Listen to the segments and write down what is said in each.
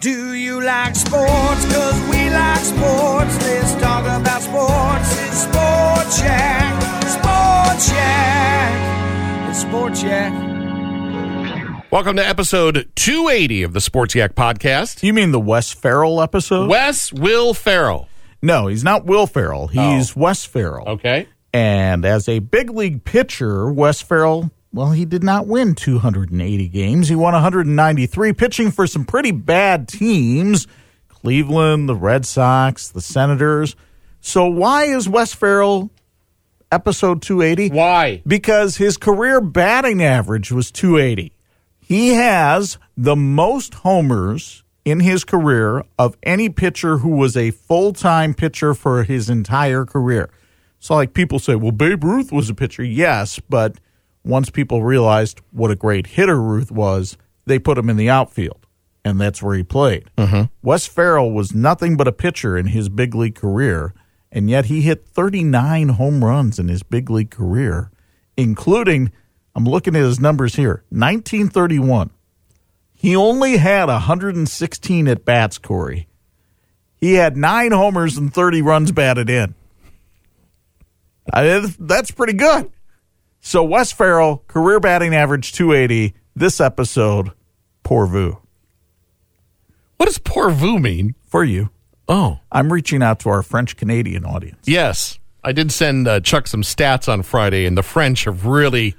Do you like sports? Because we like sports. Let's talk about sports. It's Sports Yak. Sports Yak. It's Sports Yak. Welcome to episode 280 of the Sports Yak podcast. You mean the Wes Ferrell episode? Will Ferrell. No, he's not Will Ferrell. He's Wes Ferrell. Okay. And as a big league pitcher, Wes Ferrell... Well, he did not win 280 games. He won 193, pitching for some pretty bad teams. Cleveland, the Red Sox, the Senators. So why is Wes Ferrell episode 280? Why? Because his career batting average was 280. He has the most homers in his career of any pitcher who was a full-time pitcher for his entire career. So like people say, well, Babe Ruth was a pitcher. Yes, but... Once people realized what a great hitter Ruth was, they put him in the outfield, and that's where he played. Mm-hmm. Wes Ferrell was nothing but a pitcher in his big league career, and yet he hit 39 home runs in his big league career, including, I'm looking at his numbers here, 1931. He only had 116 at-bats, Corey. He had 9 homers and 30 runs batted in. That's pretty good. So Wes Ferrell, career batting average 280, this episode, pourvu. What does pourvu mean? For you. Oh. I'm reaching out to our French-Canadian audience. Yes. I did send Chuck some stats on Friday, and the French have really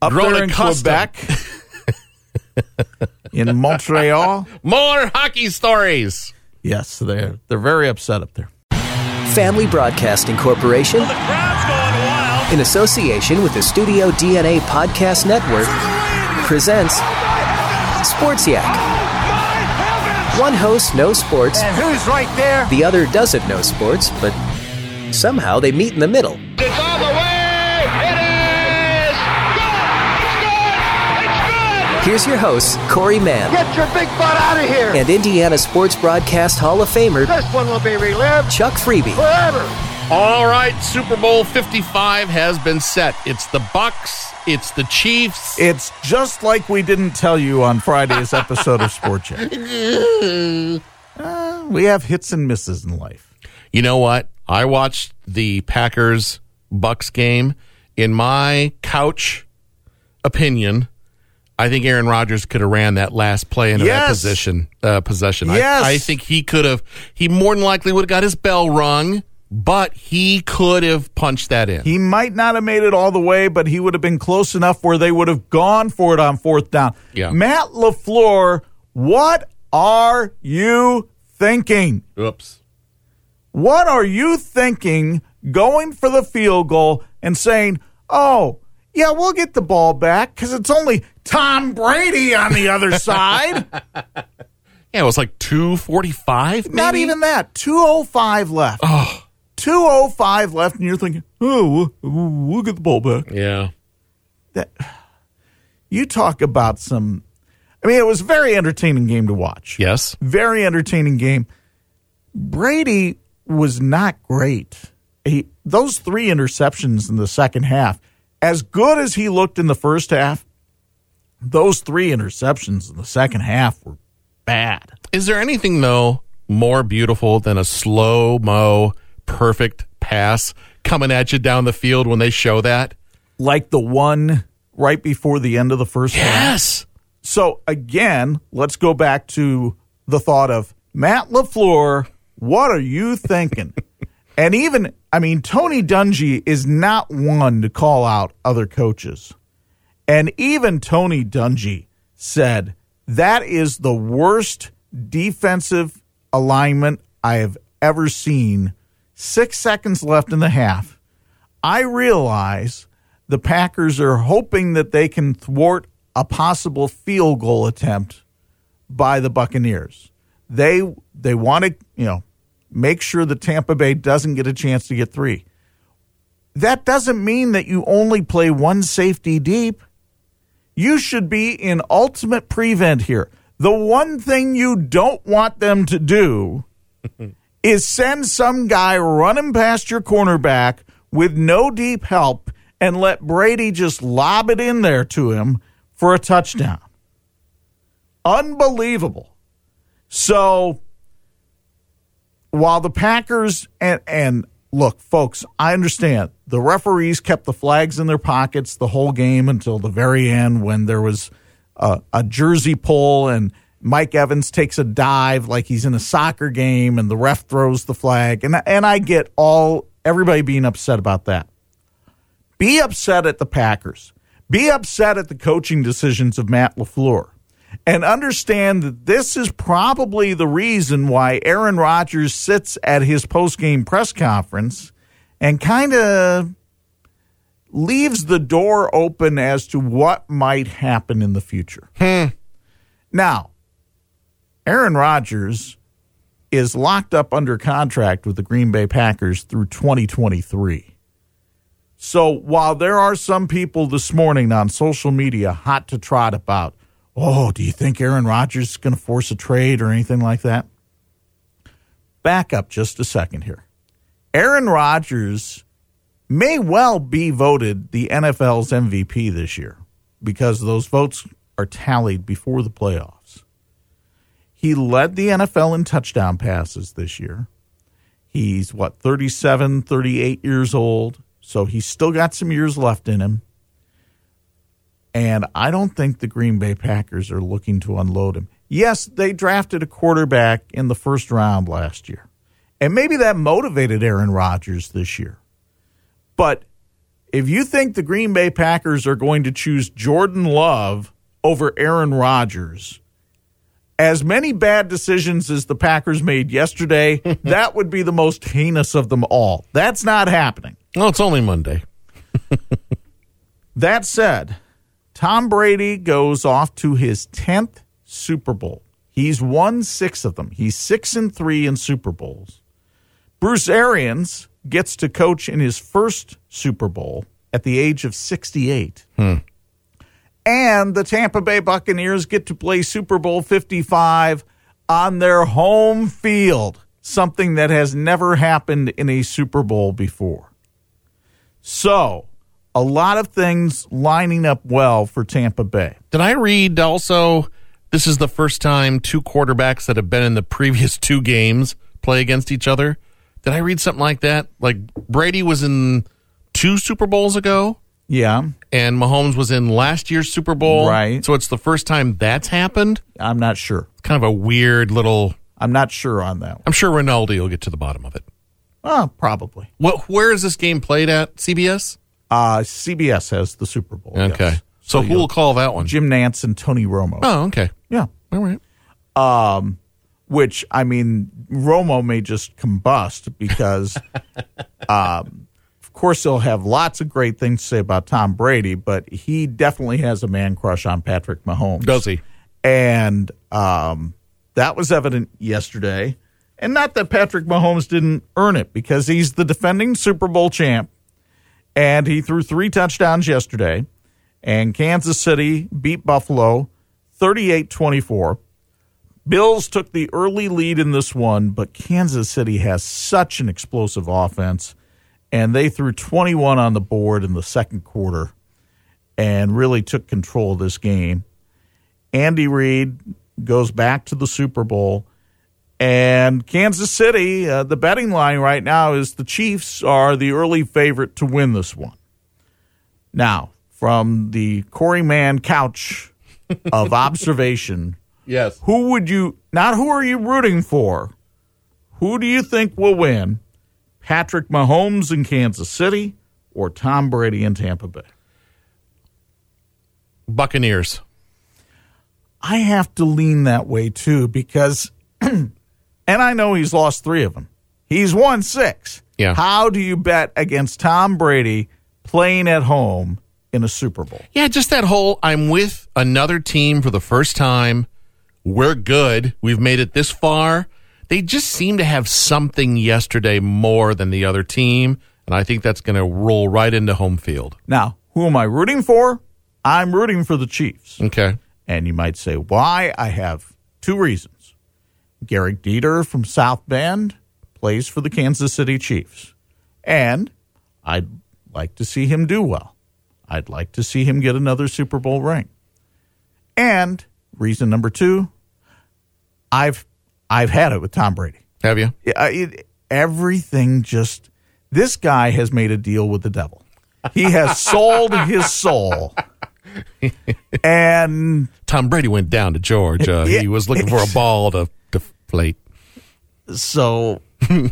grown accustomed. Quebec, in Montreal. More hockey stories. Yes, they're very upset up there. Family Broadcasting Corporation. Oh, the crowd's going wild. In association with the Studio DNA Podcast Network, presents Sports Yak. One host knows sports, and who's right there? The other doesn't know sports, but somehow they meet in the middle. It's all the way! It is! Good! It's good! It's good! Here's your host, Corey Mann. Get your big butt out of here! And Indiana Sports Broadcast Hall of Famer, this one will be relived, Chuck Freebie. Forever! All right, Super Bowl 55 has been set. It's the Bucs. It's the Chiefs. It's just like we didn't tell you on Friday's episode of Sports Yak. We have hits and misses in life. You know what? I watched the Packers-Bucs game. In my couch opinion, I think Aaron Rodgers could have ran that last play into that possession. Yes. I think he could have. He more than likely would have got his bell rung. But he could have punched that in. He might not have made it all the way, but he would have been close enough where they would have gone for it on fourth down. Yeah. Matt LaFleur, what are you thinking? Oops. What are you thinking going for the field goal and saying, oh, yeah, we'll get the ball back because it's only Tom Brady on the other side? Yeah, it was like 2:45 maybe? Not even that. 2:05 left. Oh. 2:05 left, and you're thinking, oh, we'll get the ball back. Yeah. You talk about some – I mean, it was a very entertaining game to watch. Yes. Very entertaining game. Brady was not great. Those 3 interceptions in the second half, as good as he looked in the first half, those 3 interceptions in the second half were bad. Is there anything, though, more beautiful than a slow-mo – perfect pass coming at you down the field when they show that? Like the one right before the end of the first half? Yes. Round. So, again, let's go back to the thought of, Matt LaFleur, what are you thinking? And even, I mean, Tony Durgy is not one to call out other coaches. And even Tony Durgy said, that is the worst defensive alignment I have ever seen. 6 seconds left in the half. I realize the Packers are hoping that they can thwart a possible field goal attempt by the Buccaneers. They want to, make sure that Tampa Bay doesn't get a chance to get three. That doesn't mean that you only play one safety deep. You should be in ultimate prevent here. The one thing you don't want them to do is send some guy running past your cornerback with no deep help and let Brady just lob it in there to him for a touchdown. Unbelievable. So while the Packers and look, folks, I understand the referees kept the flags in their pockets the whole game until the very end when there was a jersey pull and Mike Evans takes a dive like he's in a soccer game and the ref throws the flag. And I get everybody being upset about that. Be upset at the Packers. Be upset at the coaching decisions of Matt LaFleur. And understand that this is probably the reason why Aaron Rodgers sits at his post-game press conference and kind of leaves the door open as to what might happen in the future. Now, Aaron Rodgers is locked up under contract with the Green Bay Packers through 2023. So while there are some people this morning on social media hot to trot about, oh, do you think Aaron Rodgers is going to force a trade or anything like that? Back up just a second here. Aaron Rodgers may well be voted the NFL's MVP this year because those votes are tallied before the playoffs. He led the NFL in touchdown passes this year. He's, 37, 38 years old, so he's still got some years left in him. And I don't think the Green Bay Packers are looking to unload him. Yes, they drafted a quarterback in the first round last year. And maybe that motivated Aaron Rodgers this year. But if you think the Green Bay Packers are going to choose Jordan Love over Aaron Rodgers, as many bad decisions as the Packers made yesterday, that would be the most heinous of them all. That's not happening. Well, it's only Monday. That said, Tom Brady goes off to his 10th Super Bowl. He's won 6 of them. He's 6-3 in Super Bowls. Bruce Arians gets to coach in his first Super Bowl at the age of 68. And the Tampa Bay Buccaneers get to play Super Bowl 55 on their home field, something that has never happened in a Super Bowl before. So a lot of things lining up well for Tampa Bay. Did I read also this is the first time two quarterbacks that have been in the previous 2 games play against each other? Did I read something like that? Like Brady was in 2 Super Bowls ago? Yeah. And Mahomes was in last year's Super Bowl? Right. So it's the first time that's happened? I'm not sure. It's kind of a weird little... I'm not sure on that one. I'm sure Rinaldi will get to the bottom of it. Oh, probably. Where is this game played at? CBS? CBS has the Super Bowl. Okay. Yes. So who will call that one? Jim Nantz and Tony Romo. Oh, okay. Yeah. All right. Which, I mean, Romo may just combust because, of course, he'll have lots of great things to say about Tom Brady, but he definitely has a man crush on Patrick Mahomes. Does he? And that was evident yesterday. And not that Patrick Mahomes didn't earn it because he's the defending Super Bowl champ. And he threw 3 touchdowns yesterday, and Kansas City beat Buffalo 38-24. Bills took the early lead in this one, but Kansas City has such an explosive offense, and they threw 21 on the board in the second quarter and really took control of this game. Andy Reid goes back to the Super Bowl. And Kansas City, the betting line right now is the Chiefs are the early favorite to win this one. Now, from the Corey Mann couch of observation, yes, who are you rooting for? Who do you think will win? Patrick Mahomes in Kansas City or Tom Brady in Tampa Bay? Buccaneers. I have to lean that way, too, because... And I know he's lost 3 of them. He's won 6. Yeah. How do you bet against Tom Brady playing at home in a Super Bowl? Yeah, just that whole I'm with another team for the first time. we're good, we've made it this far. They just seem to have something yesterday more than the other team, and I think that's going to roll right into home field. Now, who am I rooting for? I'm rooting for the Chiefs. Okay. And you might say, why? I have two reasons. Garrick Dieter from South Bend plays for the Kansas City Chiefs, and I'd like to see him do well. I'd like to see him get another Super Bowl ring. And reason number two, I've had it with Tom Brady. Have you? Everything just – this guy has made a deal with the devil. He has sold his soul. And Tom Brady went down to Georgia. He was looking for a ball to deflate. So I'm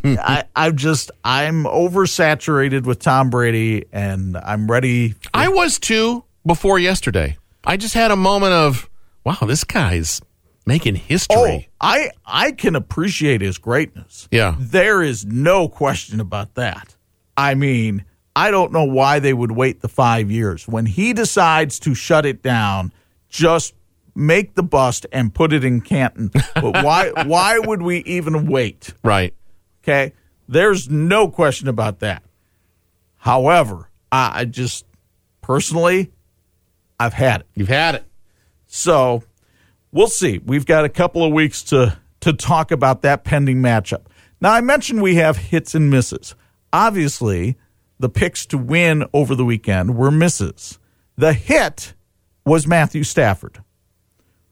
oversaturated with Tom Brady, and I'm ready. I was too before yesterday. I just had a moment of, wow, this guy's making history. Oh, I can appreciate his greatness. Yeah. There is no question about that. I mean, I don't know why they would wait the 5 years. When he decides to shut it down, just make the bust and put it in Canton. But why would we even wait? Right. Okay? There's no question about that. However, I just personally, I've had it. You've had it. So we'll see. We've got a couple of weeks to talk about that pending matchup. Now, I mentioned we have hits and misses. Obviously, the picks to win over the weekend were misses. The hit was Matthew Stafford,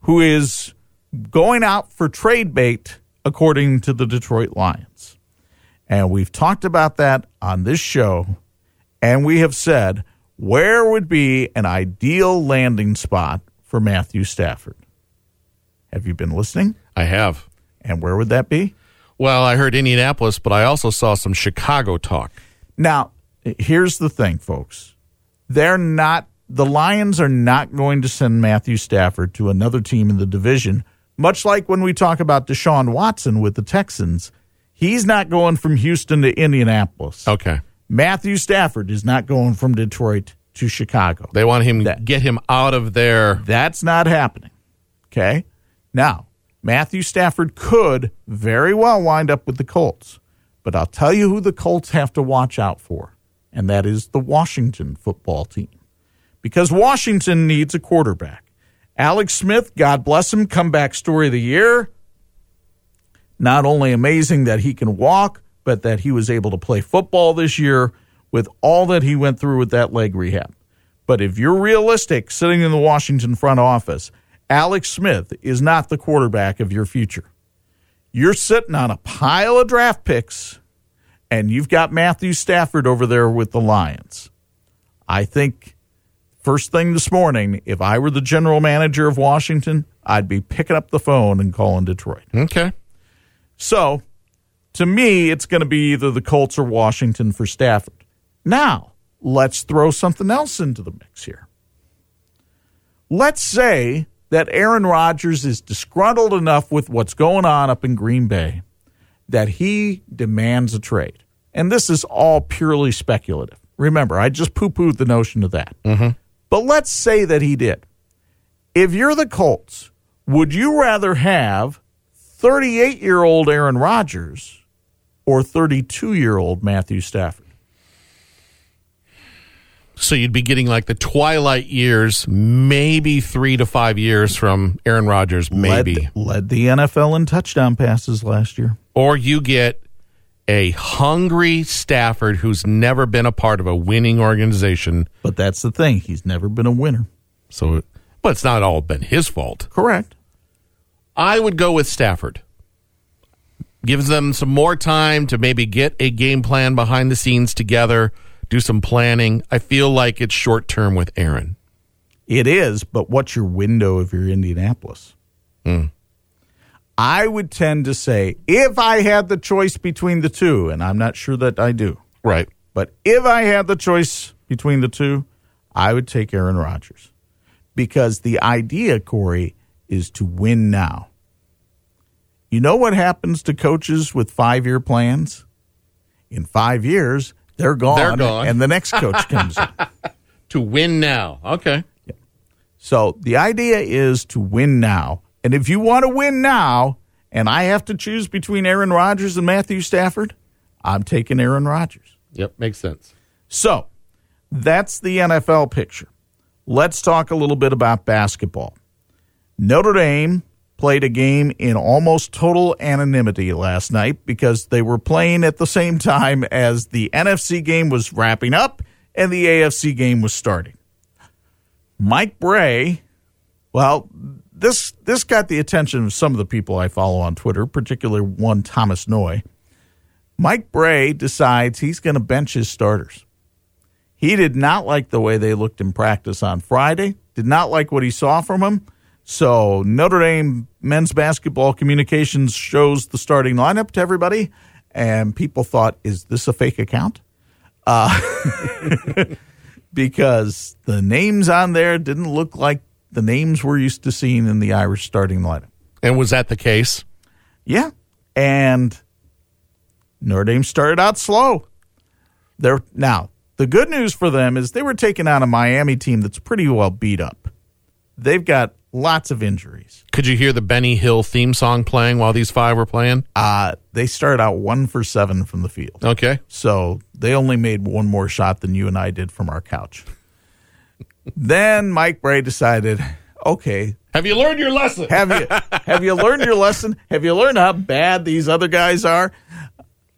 who is going out for trade bait, according to the Detroit Lions. And we've talked about that on this show, and we have said, where would be an ideal landing spot for Matthew Stafford? Have you been listening? I have. And where would that be? Well, I heard Indianapolis, but I also saw some Chicago talk. Now, here's the thing, folks. The Lions are not going to send Matthew Stafford to another team in the division, much like when we talk about Deshaun Watson with the Texans. He's not going from Houston to Indianapolis. Okay. Matthew Stafford is not going from Detroit to Chicago. They want him to get him out of there. That's not happening. Okay? Now, Matthew Stafford could very well wind up with the Colts, but I'll tell you who the Colts have to watch out for, and that is the Washington football team, because Washington needs a quarterback. Alex Smith, God bless him, comeback story of the year. Not only amazing that he can walk, but that he was able to play football this year with all that he went through with that leg rehab. But if you're realistic, sitting in the Washington front office, Alex Smith is not the quarterback of your future. You're sitting on a pile of draft picks, and you've got Matthew Stafford over there with the Lions. I think first thing this morning, if I were the general manager of Washington, I'd be picking up the phone and calling Detroit. Okay. So, to me, it's going to be either the Colts or Washington for Stafford. Now, let's throw something else into the mix here. Let's say that Aaron Rodgers is disgruntled enough with what's going on up in Green Bay that he demands a trade. And this is all purely speculative. Remember, I just poo-pooed the notion of that. Mm-hmm. But let's say that he did. If you're the Colts, would you rather have 38-year-old Aaron Rodgers or 32-year-old Matthew Stafford? So you'd be getting like the twilight years, maybe 3 to 5 years from Aaron Rodgers, maybe. Led the NFL in touchdown passes last year. Or you get a hungry Stafford who's never been a part of a winning organization. But that's the thing. He's never been a winner. So, but it's not all been his fault. Correct. I would go with Stafford. Gives them some more time to maybe get a game plan behind the scenes together, do some planning. I feel like it's short-term with Aaron. It is, but what's your window if you're Indianapolis? Mm. I would tend to say, if I had the choice between the two, and I'm not sure that I do. Right. But if I had the choice between the two, I would take Aaron Rodgers. Because the idea, Corey, is to win now. You know what happens to coaches with 5-year plans? In 5 years, they're gone. And the next coach comes in. To win now. Okay. Yeah. So the idea is to win now, And if you want to win now, and I have to choose between Aaron Rodgers and Matthew Stafford, I'm taking Aaron Rodgers. Yep, makes sense. So that's the NFL picture. Let's talk a little bit about basketball. Notre Dame played a game in almost total anonymity last night because they were playing at the same time as the NFC game was wrapping up and the AFC game was starting. Mike Bray, well, this got the attention of some of the people I follow on Twitter, particularly one Thomas Noy. Mike Bray decides he's going to bench his starters. He did not like the way they looked in practice on Friday, did not like what he saw from them. So Notre Dame men's basketball communications shows the starting lineup to everybody, and people thought, is this a fake account? Because the names on there didn't look like the names we're used to seeing in the Irish starting lineup. And was that the case? Yeah, and Notre Dame started out slow. Now, the good news for them is they were taking on a Miami team that's pretty well beat up. They've got lots of injuries. Could you hear the Benny Hill theme song playing while these five were playing? They started out 1 for 7 from the field. Okay. So they only made one more shot than you and I did from our couch. Then Mike Bray decided, okay. Have you learned your lesson? Have you learned your lesson? Have you learned how bad these other guys are?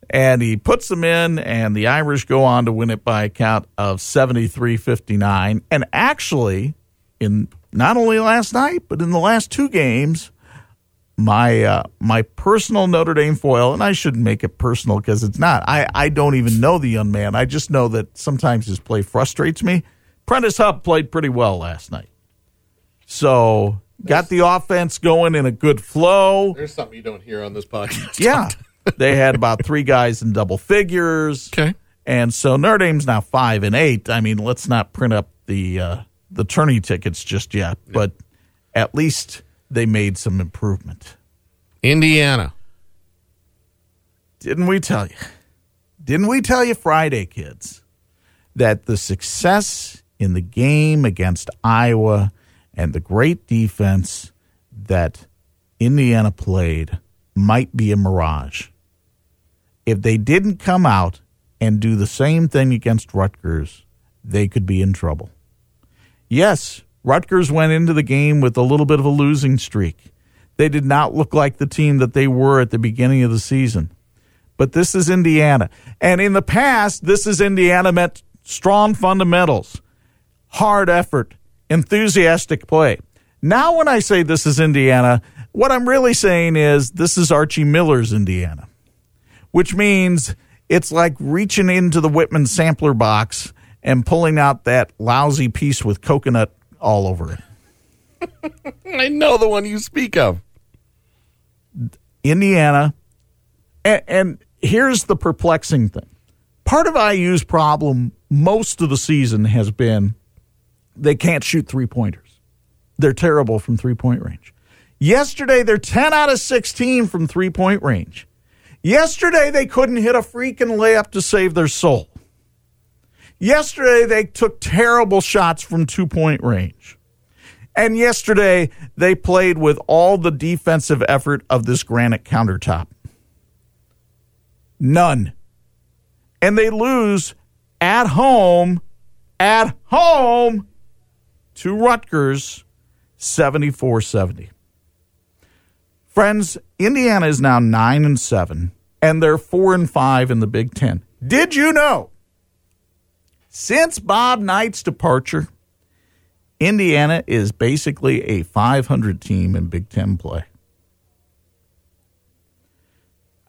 And he puts them in, and the Irish go on to win it by a count of 73-59. And actually, in not only last night, but in the last two games, my personal Notre Dame foil, and I shouldn't make it personal because it's not. I don't even know the young man. I just know that sometimes his play frustrates me. Prentice Hubb played pretty well last night. So got the offense going in a good flow. There's something you don't hear on this podcast. Yeah. They had about 3 guys in double figures. Okay. And so Notre Dame's now 5-8. I mean, let's not print up the tourney tickets just yet, but at least they made some improvement. Indiana. Didn't we tell you? Didn't we tell you Friday, kids, that the success in the game against Iowa and the great defense that Indiana played might be a mirage? If they didn't come out and do the same thing against Rutgers, they could be in trouble. Yes, Rutgers went into the game with a little bit of a losing streak. They did not look like the team that they were at the beginning of the season. But this is Indiana. And in the past, this is Indiana meant strong fundamentals, hard effort, enthusiastic play. Now when I say this is Indiana, what I'm really saying is this is Archie Miller's Indiana, which means it's like reaching into the Whitman sampler box and pulling out that lousy piece with coconut all over it. I know the one you speak of. Indiana. And here's the perplexing thing. Part of IU's problem most of the season has been they can't shoot three-pointers. They're terrible from three-point range. Yesterday, they're 10 out of 16 from three-point range. Yesterday, they couldn't hit a freaking layup to save their soul. Yesterday, they took terrible shots from two-point range. And yesterday, they played with all the defensive effort of this granite countertop. None. And they lose at home, to Rutgers, 74-70. Friends, Indiana is now 9-7, and they're 4-5 in the Big Ten. Did you know, since Bob Knight's departure, Indiana is basically a 500 team in Big Ten play?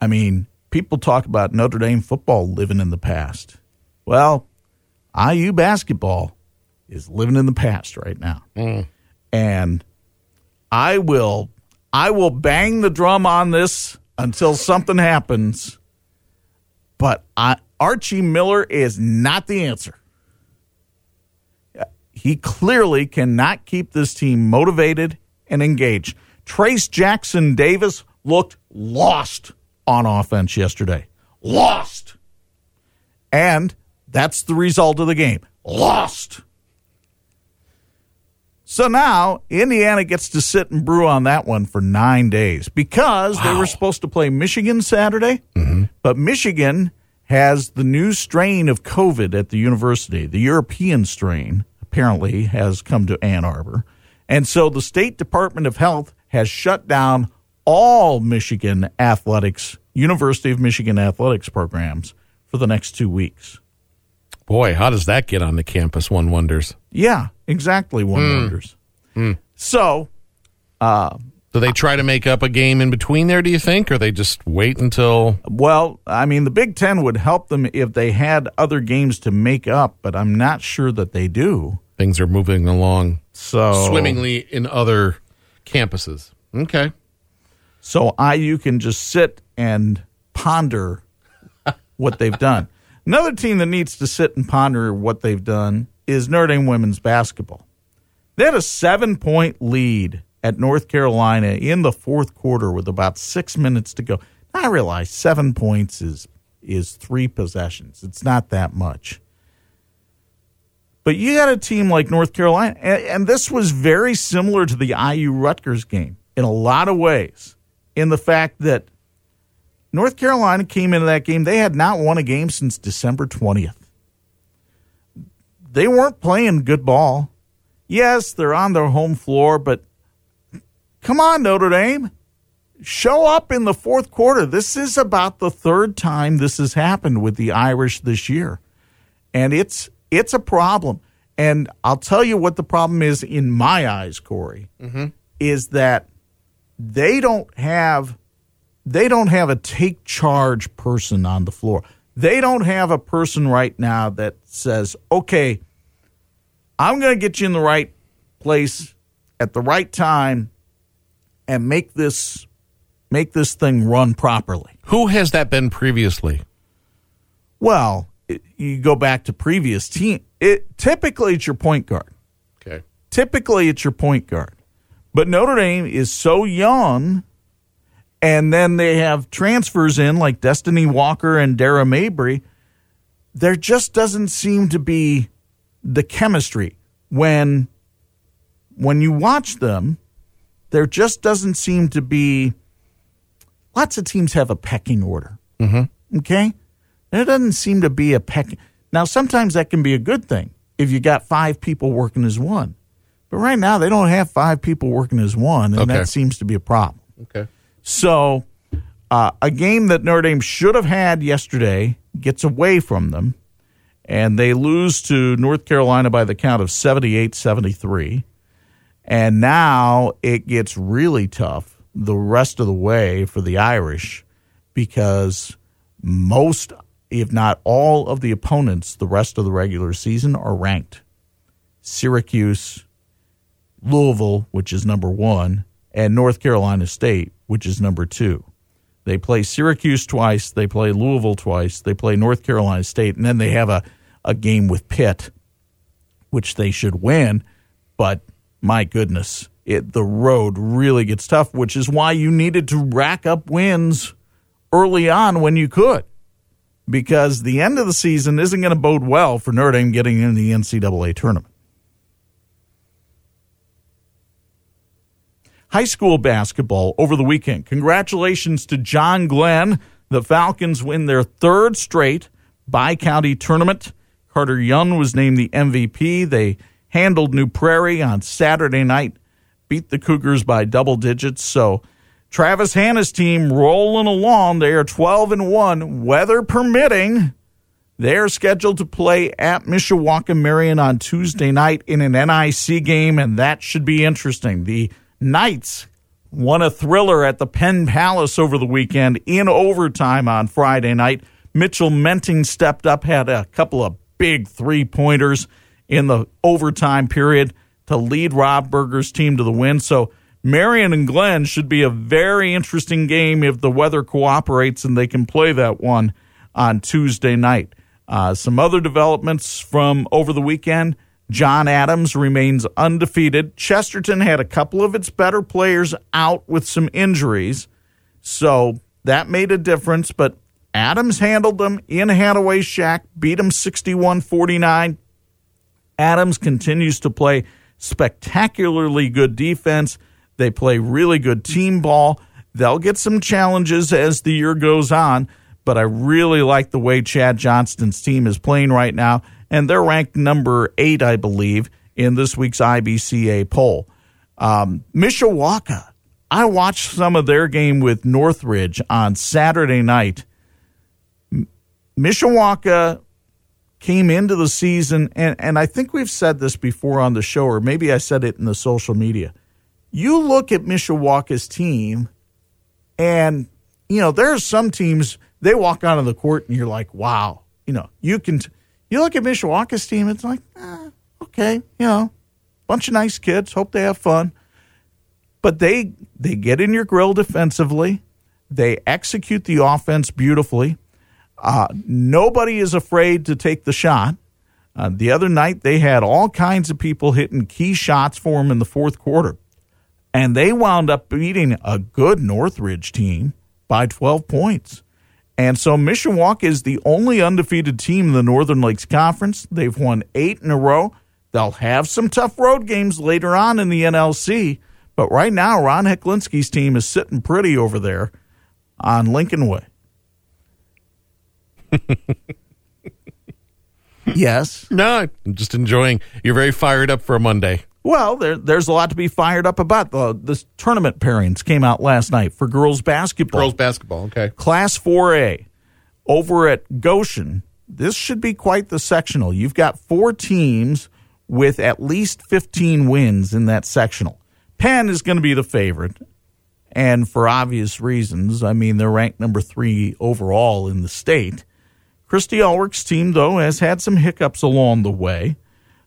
I mean, people talk about Notre Dame football living in the past. Well, IU basketball is living in the past right now. Mm. And I will bang the drum on this until something happens, but Archie Miller is not the answer. He clearly cannot keep this team motivated and engaged. Trace Jackson Davis looked lost on offense yesterday. Lost. And that's the result of the game. Lost. So now Indiana gets to sit and brew on that one for 9 days because they were supposed to play Michigan Saturday, but Michigan has the new strain of COVID at the university. The European strain apparently has come to Ann Arbor. And so the State Department of Health has shut down all Michigan athletics, University of Michigan athletics programs for the next 2 weeks. Boy, how does that get on the campus, one wonders. Yeah, exactly, one wonders. So, do they try to make up a game in between there, do you think, or they just wait until... Well, I mean, the Big Ten would help them if they had other games to make up, but I'm not sure that they do. Things are moving along swimmingly in other campuses. Okay. So IU can just sit and ponder what they've done. Another team that needs to sit and ponder what they've done is Notre Dame women's basketball. They had a 7-point lead at North Carolina in the fourth quarter with about 6 minutes to go. I realize 7 points is three possessions. It's not that much. But you got a team like North Carolina, and this was very similar to the IU Rutgers game in a lot of ways, in the fact that North Carolina came into that game. They had not won a game since December 20th. They weren't playing good ball. Yes, they're on their home floor, but come on, Notre Dame. Show up in the fourth quarter. This is about the third time this has happened with the Irish this year, and it's a problem. And I'll tell you what the problem is in my eyes, Corey, is that they don't have a take charge person on the floor. They don't have a person right now that says, okay, I'm going to get you in the right place at the right time and make this thing run properly. Who has that been previously? Well, you go back to previous team. Typically, it's your point guard. Okay. Typically, it's your point guard. But Notre Dame is so young. And then they have transfers in like Destiny Walker and Dara Mabry. There just doesn't seem to be the chemistry. When you watch them, there just doesn't seem to be... Lots of teams have a pecking order, okay? There doesn't seem to be a pecking... Now, sometimes that can be a good thing if you got five people working as one. But right now, they don't have five people working as one, and that seems to be a problem. Okay. So a game that Notre Dame should have had yesterday gets away from them, and they lose to North Carolina by the count of 78-73. And now it gets really tough the rest of the way for the Irish because most, if not all, of the opponents the rest of the regular season are ranked. Syracuse, Louisville, which is number one, and North Carolina State, which is number two. They play Syracuse twice, they play Louisville twice, they play North Carolina State, and then they have a game with Pitt, which they should win. But my goodness, the road really gets tough, which is why you needed to rack up wins early on when you could, because the end of the season isn't going to bode well for Notre Dame getting into the NCAA tournament. High school basketball over the weekend. Congratulations to John Glenn. The Falcons win their third straight bi-county tournament. Carter Young was named the MVP. They handled New Prairie on Saturday night, beat the Cougars by double digits. So Travis Hanna's team rolling along. They are 12-1, weather permitting. They are scheduled to play at Mishawaka Marion on Tuesday night in an NIC game, and that should be interesting. The Knights won a thriller at the Penn Palace over the weekend in overtime on Friday night. Mitchell Menting stepped up, had a couple of big three-pointers in the overtime period to lead Rob Berger's team to the win. So Marion and Glenn should be a very interesting game if the weather cooperates and they can play that one on Tuesday night. Some other developments from over the weekend. John Adams remains undefeated. Chesterton had a couple of its better players out with some injuries, so that made a difference, but Adams handled them in Hathaway-Shack, beat them 61-49. Adams continues to play spectacularly good defense. They play really good team ball. They'll get some challenges as the year goes on, but I really like the way Chad Johnston's team is playing right now, and they're ranked number 8, I believe, in this week's IBCA poll. Mishawaka, I watched some of their game with Northridge on Saturday night. Mishawaka came into the season, and I think we've said this before on the show, or maybe I said it in the social media. You look at Mishawaka's team, and, you know, there are some teams, they walk onto the court and you're like, wow. You know, you look at Mishawaka's team, it's like, okay, you know, bunch of nice kids, hope they have fun. But they get in your grill defensively. They execute the offense beautifully. Nobody is afraid to take the shot. The other night, they had all kinds of people hitting key shots for them in the fourth quarter. And they wound up beating a good Northridge team by 12 points. And so Mishawaka is the only undefeated team in the Northern Lakes Conference. They've won 8 in a row. They'll have some tough road games later on in the NLC. But right now, Ron Heklinski's team is sitting pretty over there on Lincoln Way. Yes. No, I'm just enjoying. You're very fired up for a Monday. Well, there's a lot to be fired up about. The tournament pairings came out last night for girls basketball. Girls basketball, okay. Class 4A over at Goshen. This should be quite the sectional. You've got 4 teams with at least 15 wins in that sectional. Penn is going to be the favorite, and for obvious reasons. I mean, they're ranked number 3 overall in the state. Christy Ulrich's team, though, has had some hiccups along the way,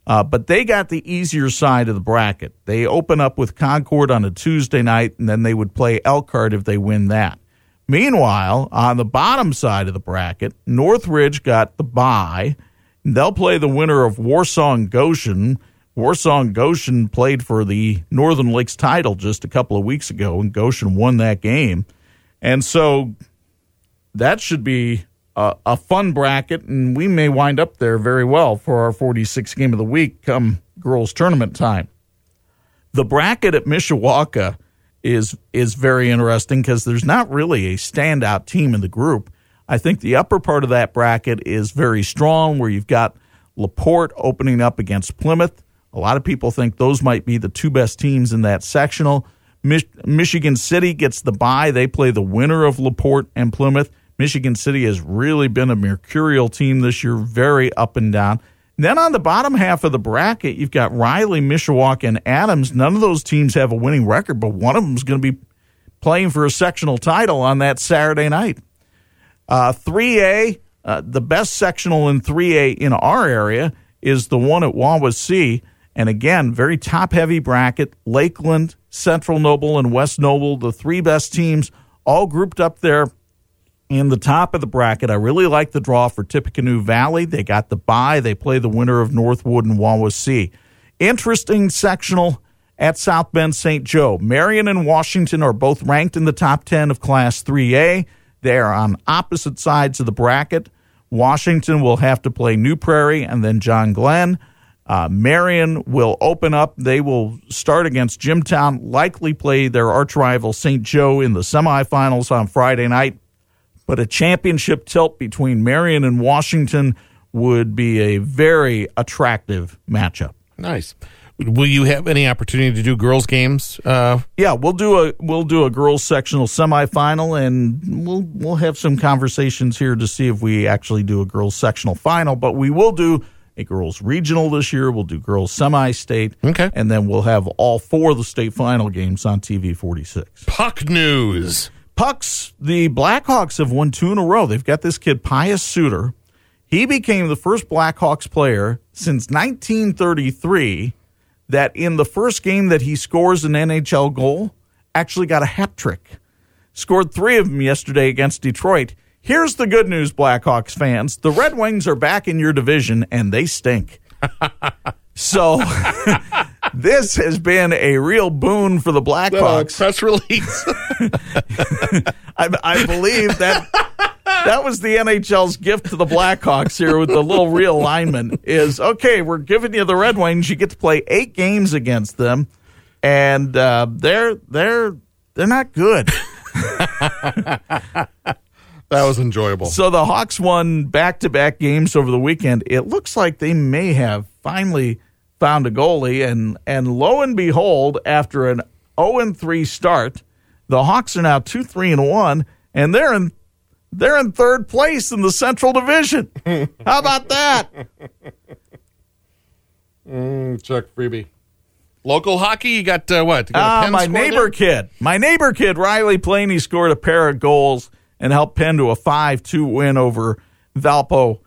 but they got the easier side of the bracket. They open up with Concord on a Tuesday night, and then they would play Elkhart if they win that. Meanwhile, on the bottom side of the bracket, Northridge got the bye. They'll play the winner of Warsaw and Goshen. Warsaw and Goshen played for the Northern Lakes title just a couple of weeks ago, and Goshen won that game. And so that should be a fun bracket, and we may wind up there very well for our 46th game of the week come girls tournament time. The bracket at Mishawaka is very interesting because there's not really a standout team in the group. I think the upper part of that bracket is very strong, where you've got LaPorte opening up against Plymouth. A lot of people think those might be the 2 best teams in that sectional. Michigan City gets the bye. They play the winner of LaPorte and Plymouth. Michigan City has really been a mercurial team this year, very up and down. And then on the bottom half of the bracket, you've got Riley, Mishawaka, and Adams. None of those teams have a winning record, but one of them is going to be playing for a sectional title on that Saturday night. 3A, the best sectional in 3A in our area is the one at Wawasee. And again, very top-heavy bracket, Lakeland, Central Noble, and West Noble, the 3 best teams, all grouped up there in the top of the bracket. I really like the draw for Tippecanoe Valley. They got the bye. They play the winner of Northwood and Wawasee. Interesting sectional at South Bend St. Joe. Marion and Washington are both ranked in the top 10 of Class 3A. They are on opposite sides of the bracket. Washington will have to play New Prairie and then John Glenn. Marion will open up. They will start against Jimtown, likely play their arch rival St. Joe in the semifinals on Friday night. But a championship tilt between Marion and Washington would be a very attractive matchup. Nice. Will you have any opportunity to do girls games? Yeah, we'll do a girls sectional semifinal, and we'll have some conversations here to see if we actually do a girls sectional final. But we will do a girls regional this year. We'll do girls semi-state. Okay, and then we'll have all 4 of the state final games on TV 46. Puck news. Pucks, the Blackhawks have won 2 in a row. They've got this kid, Pius Suter. He became the first Blackhawks player since 1933 that in the first game that he scores an NHL goal, actually got a hat trick. Scored 3 of them yesterday against Detroit. Here's the good news, Blackhawks fans. The Red Wings are back in your division, and they stink. So this has been a real boon for the Blackhawks. Press release. I believe that That was the NHL's gift to the Blackhawks here with the little realignment is, okay, we're giving you the Red Wings. You get to play 8 games against them, and they're not good. That was enjoyable. So the Hawks won back-to-back games over the weekend. It looks like they may have finally found a goalie, and lo and behold, after an 0-3 start, the Hawks are now 2-3-1, and they're in third place in the Central Division. How about that? Chuck Freebie. Local hockey, you got what? You got Penn my neighbor there? Kid. My neighbor kid, Riley Planey, scored a pair of goals and helped Penn to a 5-2 win over Valpo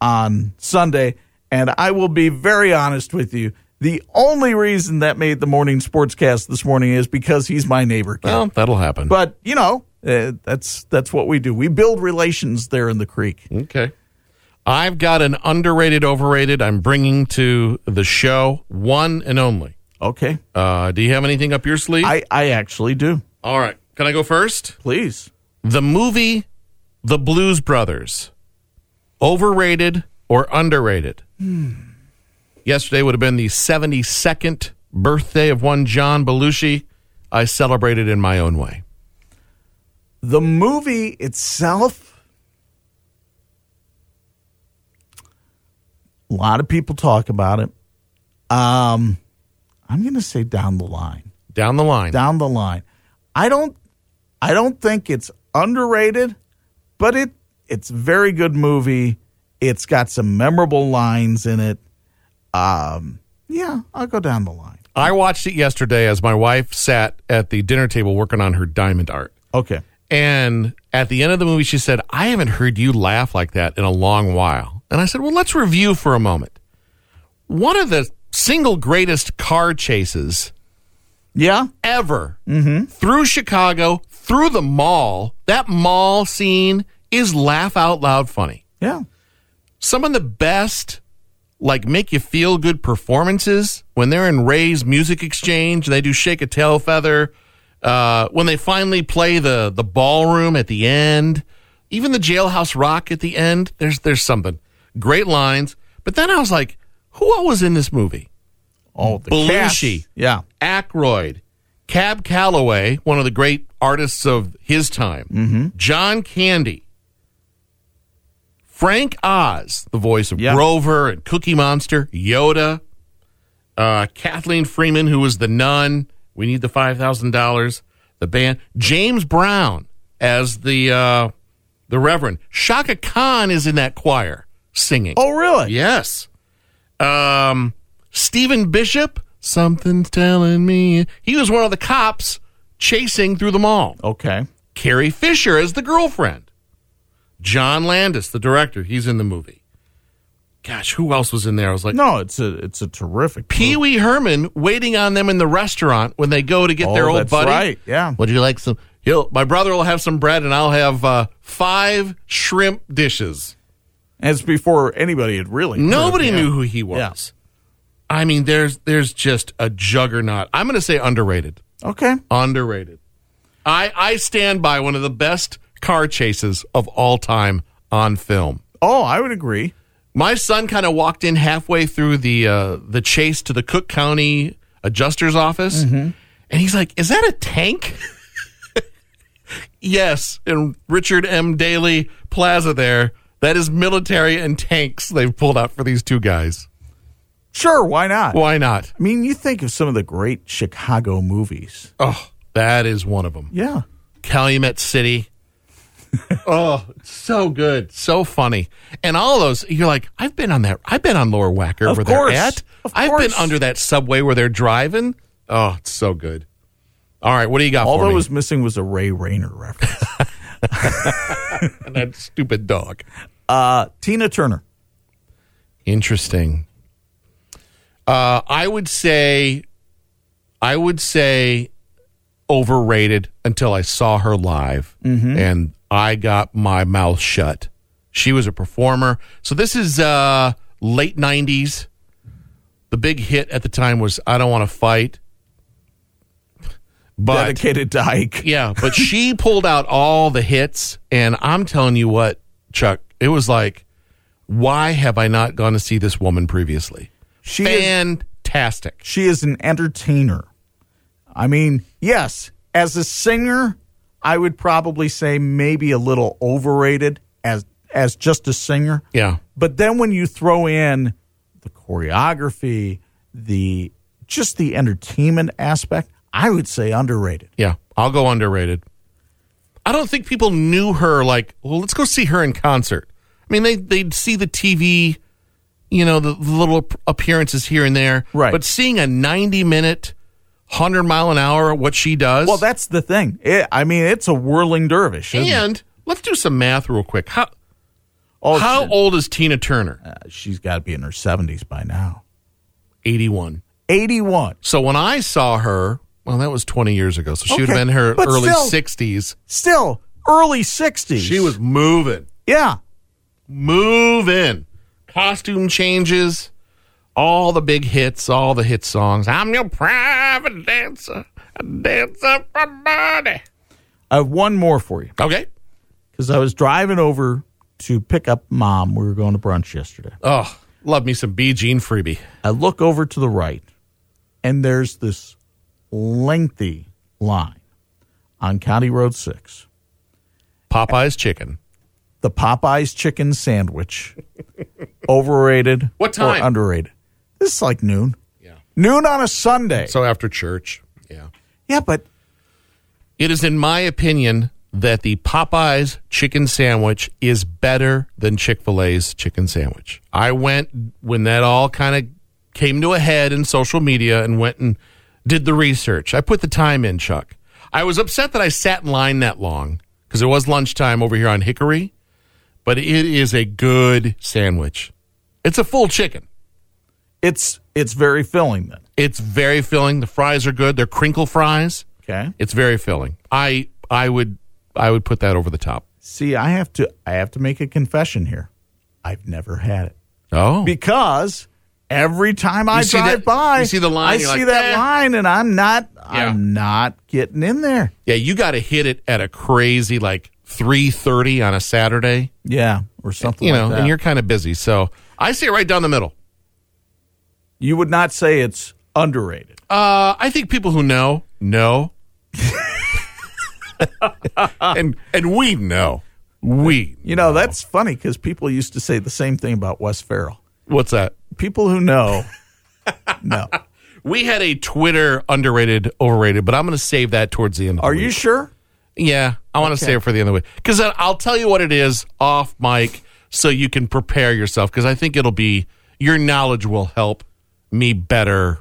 on Sunday. And I will be very honest with you. The only reason that made the morning sportscast this morning is because he's my neighbor kid. Well, that'll happen. But, you know, that's what we do. We build relations there in the creek. Okay. I've got an underrated, overrated I'm bringing to the show, one and only. Okay. Do you have anything up your sleeve? I actually do. All right. Can I go first? Please. The movie The Blues Brothers, overrated or underrated? Yesterday would have been the 72nd birthday of one John Belushi. I celebrated in my own way. The movie itself, a lot of people talk about it. I'm going to say down the line. Down the line. Down the line. I don't think it's underrated, but it's a very good movie. It's got some memorable lines in it. Yeah, I'll go down the line. I watched it yesterday as my wife sat at the dinner table working on her diamond art. Okay. And at the end of the movie, she said, I haven't heard you laugh like that in a long while. And I said, well, let's review for a moment. One of the single greatest car chases ever through Chicago, through the mall, that mall scene is laugh out loud funny. Yeah. Some of the best, like, make you feel good performances when they're in Ray's Music Exchange, they do Shake a Tail Feather. When they finally play the ballroom at the end, even the Jailhouse Rock at the end, there's something. Great lines. But then I was like, who all was in this movie? Oh, the Belushi. Yeah. Aykroyd. Cab Calloway, one of the great artists of his time. Mm-hmm. John Candy. Frank Oz, the voice of Grover and Cookie Monster, Yoda, Kathleen Freeman, who was the nun, we need the $5,000, the band, James Brown as the Reverend. Shaka Khan is in that choir singing. Oh, really? Yes. Stephen Bishop, something's telling me. He was one of the cops chasing through the mall. Okay. Carrie Fisher as the girlfriend. John Landis, the director, he's in the movie. Gosh, who else was in there? I was like, no, it's a terrific. Pee Wee Herman waiting on them in the restaurant when they go to get their old buddy. Right, yeah. Would you like some? My brother will have some bread, and I'll have 5 shrimp dishes. As before, anybody had really nobody knew who he was. Yeah. I mean, there's just a juggernaut. I'm going to say underrated. Okay, underrated. I stand by one of the best car chases of all time on film. Oh, I would agree. My son kind of walked in halfway through the chase to the Cook County adjuster's office, and he's like, is that a tank? Yes, in Richard M. Daley Plaza there, that is military and tanks they've pulled out for these two guys. Sure, why not? Why not? I mean, you think of some of the great Chicago movies. Oh, that is one of them. Yeah. Calumet City. Oh, so good. So funny. And all those, you're like, I've been on Lower Wacker of where course, they're at. I've been under that subway where they're driving. Oh, it's so good. All right, what do you got for me? All that was missing was a Ray Rayner reference. And that stupid dog. Tina Turner. Interesting. I would say overrated until I saw her live. Mm-hmm. And I got my mouth shut. She was a performer. So this is late 90s. The big hit at the time was I Don't Want to Fight. But, dedicated dyke. Yeah, but she pulled out all the hits, and I'm telling you what, Chuck, it was like, why have I not gone to see this woman previously? She Fantastic. She is an entertainer. I mean, yes, as a singer, I would probably say maybe a little overrated as just a singer. Yeah. But then when you throw in the choreography, the just the entertainment aspect, I would say underrated. Yeah, I'll go underrated. I don't think people knew her like, well, let's go see her in concert. I mean, they'd see the TV, you know, the little appearances here and there. Right. But seeing a 90-minute, 100-mile-an-hour, what she does. Well, that's the thing. It's a whirling dervish. And let's do some math real quick. How old is Tina Turner? She's got to be in her 70s by now. 81. So when I saw her... Well, that was 20 years ago, so she would have been in her early 60s. Still, early 60s. She was moving. Yeah. Moving. Costume changes, all the big hits, all the hit songs. I'm your private dancer, a dancer for money. I have one more for you. Okay. Because I was driving over to pick up Mom. We were going to brunch yesterday. Oh, love me some B. Jean Freebie. I look over to the right, and there's this lengthy line on County Road 6. Popeye's Chicken. The Popeye's Chicken sandwich. Overrated. What time? Or underrated. This is like noon. Yeah. Noon on a Sunday. So after church. Yeah. Yeah, but. It is in my opinion that the Popeye's Chicken sandwich is better than Chick-fil-A's chicken sandwich. I went when that all kind of came to a head in social media and went and did the research. I put the time in, Chuck. I was upset that I sat in line that long because it was lunchtime over here on Hickory, but it is a good sandwich. It's a full chicken. It's very filling, then. It's very filling. The fries are good. They're crinkle fries. Okay. It's very filling. I would put that over the top. See, I have to make a confession here. I've never had it. Oh. Because every time I drive by, you see the line, I see like, that line, and I'm not getting in there. Yeah, you got to hit it at a crazy like 3:30 on a Saturday. Yeah, or something like that. You know, and you're kind of busy, so I see it right down the middle. You would not say it's underrated. I think people who know, and we know, we know. That's funny because people used to say the same thing about Wes Ferrell. What's that? People who know. We had a Twitter underrated, overrated, but I'm going to save that towards the end of the week. Are you sure? Yeah, I want to save it for the end of the week. Because I'll tell you what it is off mic so you can prepare yourself. Because I think your knowledge will help me better.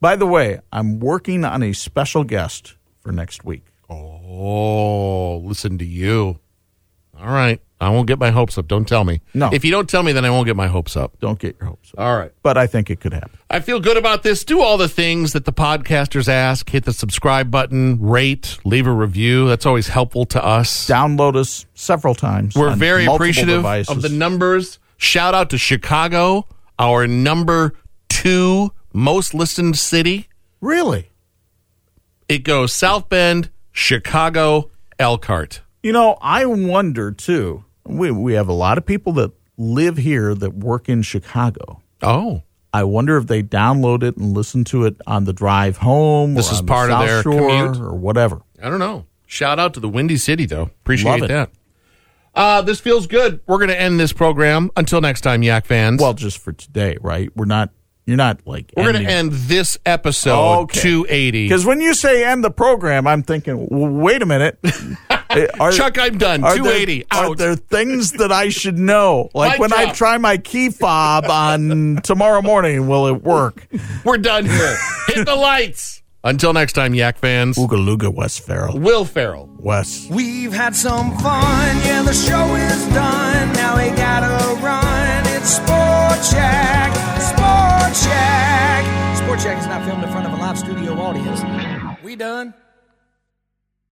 By the way, I'm working on a special guest for next week. Oh, listen to you. All right. I won't get my hopes up. Don't tell me. No. If you don't tell me, then I won't get my hopes up. Don't get your hopes up. All right. But I think it could happen. I feel good about this. Do all the things that the podcasters ask. Hit the subscribe button, rate, leave a review. That's always helpful to us. Download us several times. We're very appreciative of the numbers. Shout out to Chicago, our number 2 most listened city. Really? It goes South Bend, Chicago, Elkhart. You know, I wonder, too. We have a lot of people that live here that work in Chicago. Oh. I wonder if they download it and listen to it on the drive home or on the South Shore or whatever. I don't know. Shout out to the Windy City, though. Appreciate that. This feels good. We're going to end this program. Until next time, Yak fans. Well, just for today, right? We're going to end this episode 280. Because when you say end the program, I'm thinking, well, wait a minute. Chuck, I'm done. 280. Are there things that I should know? Like when I try my key fob on tomorrow morning, will it work? We're done here. Hit the lights. Until next time, Yak fans. Ooga Looga, Wes Ferrell. Will Ferrell. Wes. We've had some fun. Yeah, the show is done. Now we gotta run. It's Sports Yak. Sports Yak. Sports Yak is not filmed in front of a live studio audience. We done.